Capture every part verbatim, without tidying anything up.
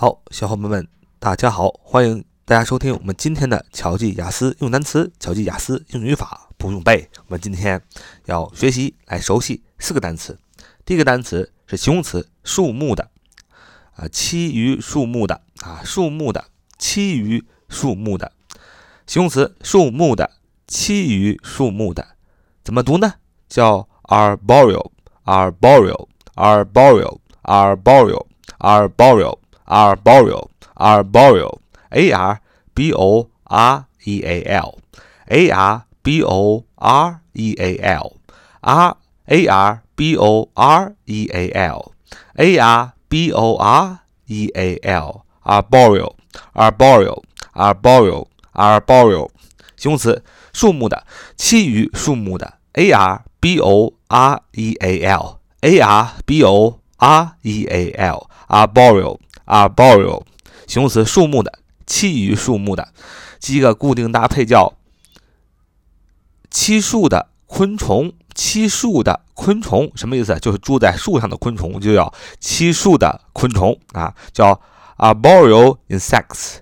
好，小伙伴们，大家好，欢迎大家收听我们今天的巧记雅思用单词，巧记雅思用语法不用背。我们今天要学习来熟悉四个单词。第一个单词是形容词，树木的啊，栖于树木的啊，树木的，栖于树木的，形容词，树木的，栖于树木的，怎么读呢？叫 arboreal, arboreal, arboreal, arboreal, arboreal。arboreal, arboreal, A R B O R E A L, A R B O R E A L, A R B O R E A L, A R B O R E A L, arboreal, arboreal, arboreal, arboreal, 形容词，树木的，栖于树木的， A R B O R E A L, A R B O R E A L, arboreal,arboreal 形容词，树木的，栖于树木的。一个固定搭配叫栖树的昆虫，栖树的昆虫什么意思？就是住在树上的昆虫，就叫栖树的昆虫啊，叫 arboreal insects,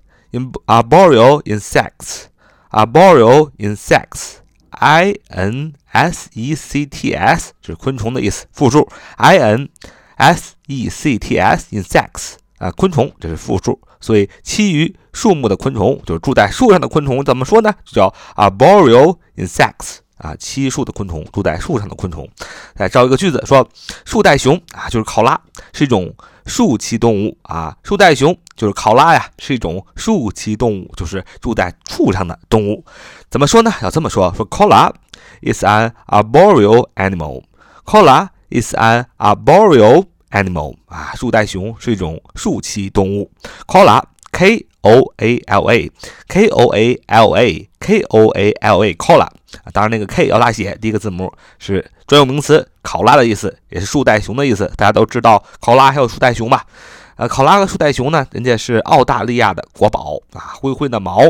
arboreal insects, arboreal insects, I N S E C T S 就是昆虫的意思，复数 I N S E C T S insects。啊，昆虫这是复数，所以栖于树木的昆虫，就是住在树上的昆虫，怎么说呢？就叫 arboreal insects 啊，栖树的昆虫，住在树上的昆虫。再造一个句子说，树袋熊啊，就是考拉，是一种树栖动物啊。树袋熊就是考拉呀，是一种树栖动物，就是住在树上的动物。怎么说呢？要这么说，说 Koala is an arboreal animal. Koala is an arboreal animal 啊，树袋熊是一种树栖动物。Koala, K O A L A, K O A L A, K O A L A, Koala 啊，当然那个 K 要大写，第一个字母是专有名词，考拉的意思，也是树袋熊的意思。大家都知道考拉还有树袋熊吧？呃，考拉和树袋熊呢，人家是澳大利亚的国宝啊，灰灰的毛，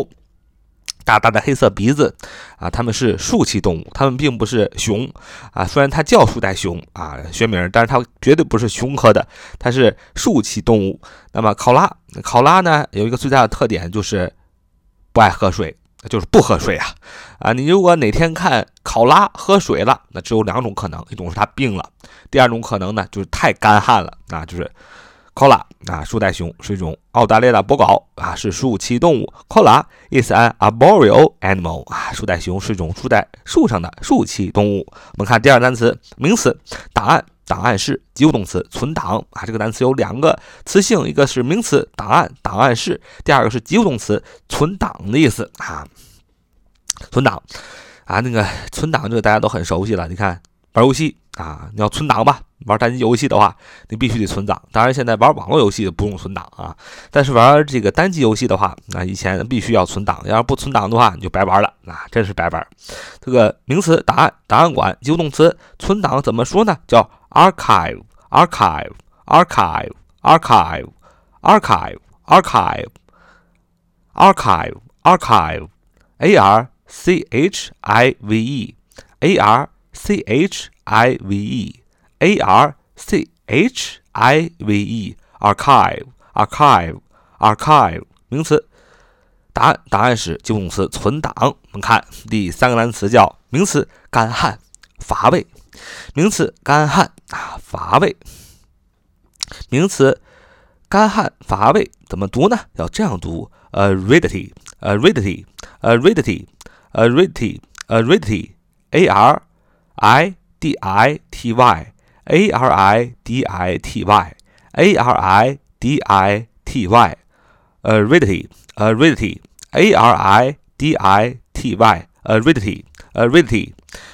大大的黑色鼻子啊，它们是树栖动物，它们并不是熊啊。虽然它叫树袋熊啊，学名，但是它绝对不是熊科的，它是树栖动物。那么考拉，考拉呢有一个最大的特点就是不爱喝水，就是不喝水啊啊！你如果哪天看考拉喝水了，那只有两种可能，一种是它病了，第二种可能呢就是太干旱了啊，就是。Koala 啊，树袋熊是一种澳大利亚的伯宝啊，是树栖动物。Koala is an arboreal animal 啊，树袋熊是一种住在树上的树栖动物。我们看第二单词，名词，档案、档案室，及物动词，存档啊。这个单词有两个词性，一个是名词，档案、档案室；第二个是及物动词，存档的意思啊。存档啊，那个存档这个大家都很熟悉了，你看。玩游戏啊，你要存档吧？玩单机游戏的话，你必须得存档。当然，现在玩网络游戏不用存档啊。但是玩这个单机游戏的话，啊，以前必须要存档，要是不存档的话，你就白玩了啊，真是白玩。这个名词档案、档案馆，及物动词存档怎么说呢？叫 archive, archive, archive, archive, archive, archive, archive, archive, a r c h i v e, a r C H I V E, A R C H I V E, archive, archive, archive, 名词，答案，答案是及物动词存档。我们看第三个单词叫名词，干旱，乏味，名词干旱啊，乏味，名词干旱乏味怎么读呢？要这样读 aridity, aridity, aridity, aridity, aridity, A R I D I T Y, A R I D I T Y, A R I D I T Y, aridity, aridity, A R I D I T Y, aridity, aridity,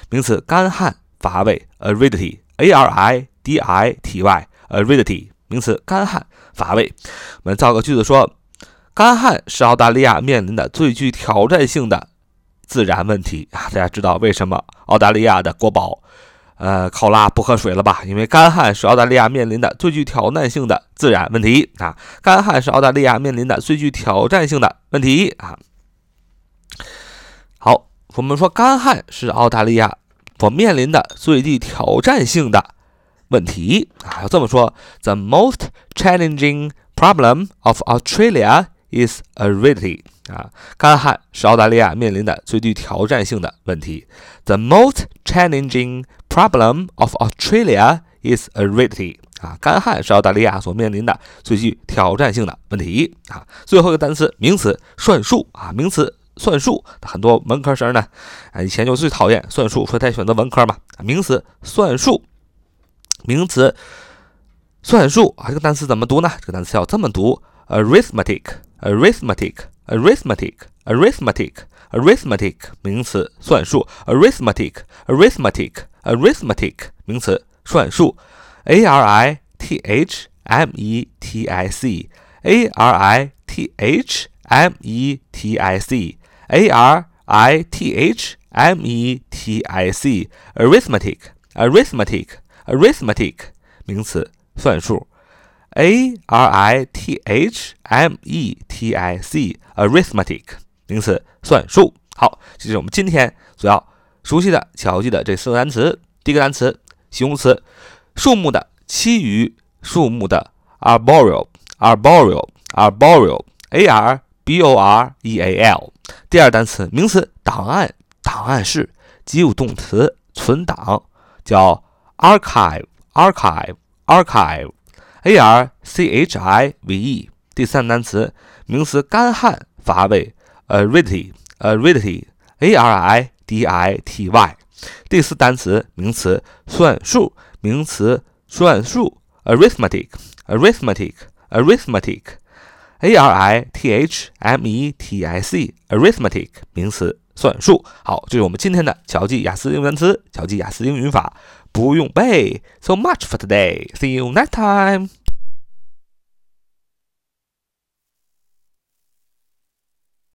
名词干旱乏味 aridity, A R I D I T Y, aridity, 名词干旱乏味。我们造个句子说，干旱是澳大利亚面临的最具挑战性的自然问题啊，大家知道为什么澳大利亚的国宝，呃，考拉不喝水了吧？因为干旱是澳大利亚面临的最具挑战性的自然问题啊！干旱是澳大利亚面临的最具挑战性的问题啊！好，我们说干旱是澳大利亚所面临的最具挑战性的问题啊，要这么说 ：The most challenging problem of Australia is aridity 啊，干旱是澳大利亚面临的最具挑战性的问题。The most challenging problem of Australia is aridity 啊，干旱是澳大利亚所面临的最具挑战性的问题啊。最后一个单词，名词算术啊，名词。算术，很多文科生呢，以前就最讨厌算术，所以才选择文科嘛。名词算术，名词算术啊，这个单词怎么读呢？这个单词要这么读 ：arithmetic, arithmetic, arithmetic, arithmetic, arithmetic， 名词算术 ；arithmetic, arithmetic, arithmetic， 名词算术 ；a r i t h m e t i c, a r i t h m e t i c。arithmetic, arithmetic, arithmetic, arithmetic， 名词，算术。arithmetic, arithmetic， 名词，算术。好，这是我们今天所要熟悉的、巧记的这四个单词。第一个单词，形容词，树木的，栖于树木的 ，arboreal, arboreal, arboreal, a r b o r e a l。第二单词，名词档案、档案室，及物动词存档，叫 archive, archive, archive, a r c h i v e。第三单词，名词干旱乏味 aridity, aridity, a r i d i t y。第四单词，名词算术，名词算术 arithmetic, arithmetic, arithmetic。arithmetic, arithmetic， 名词，算术。好，这是我们今天的巧记雅思英语单词，巧记雅思英语语法，不用背。So much for today. See you next time.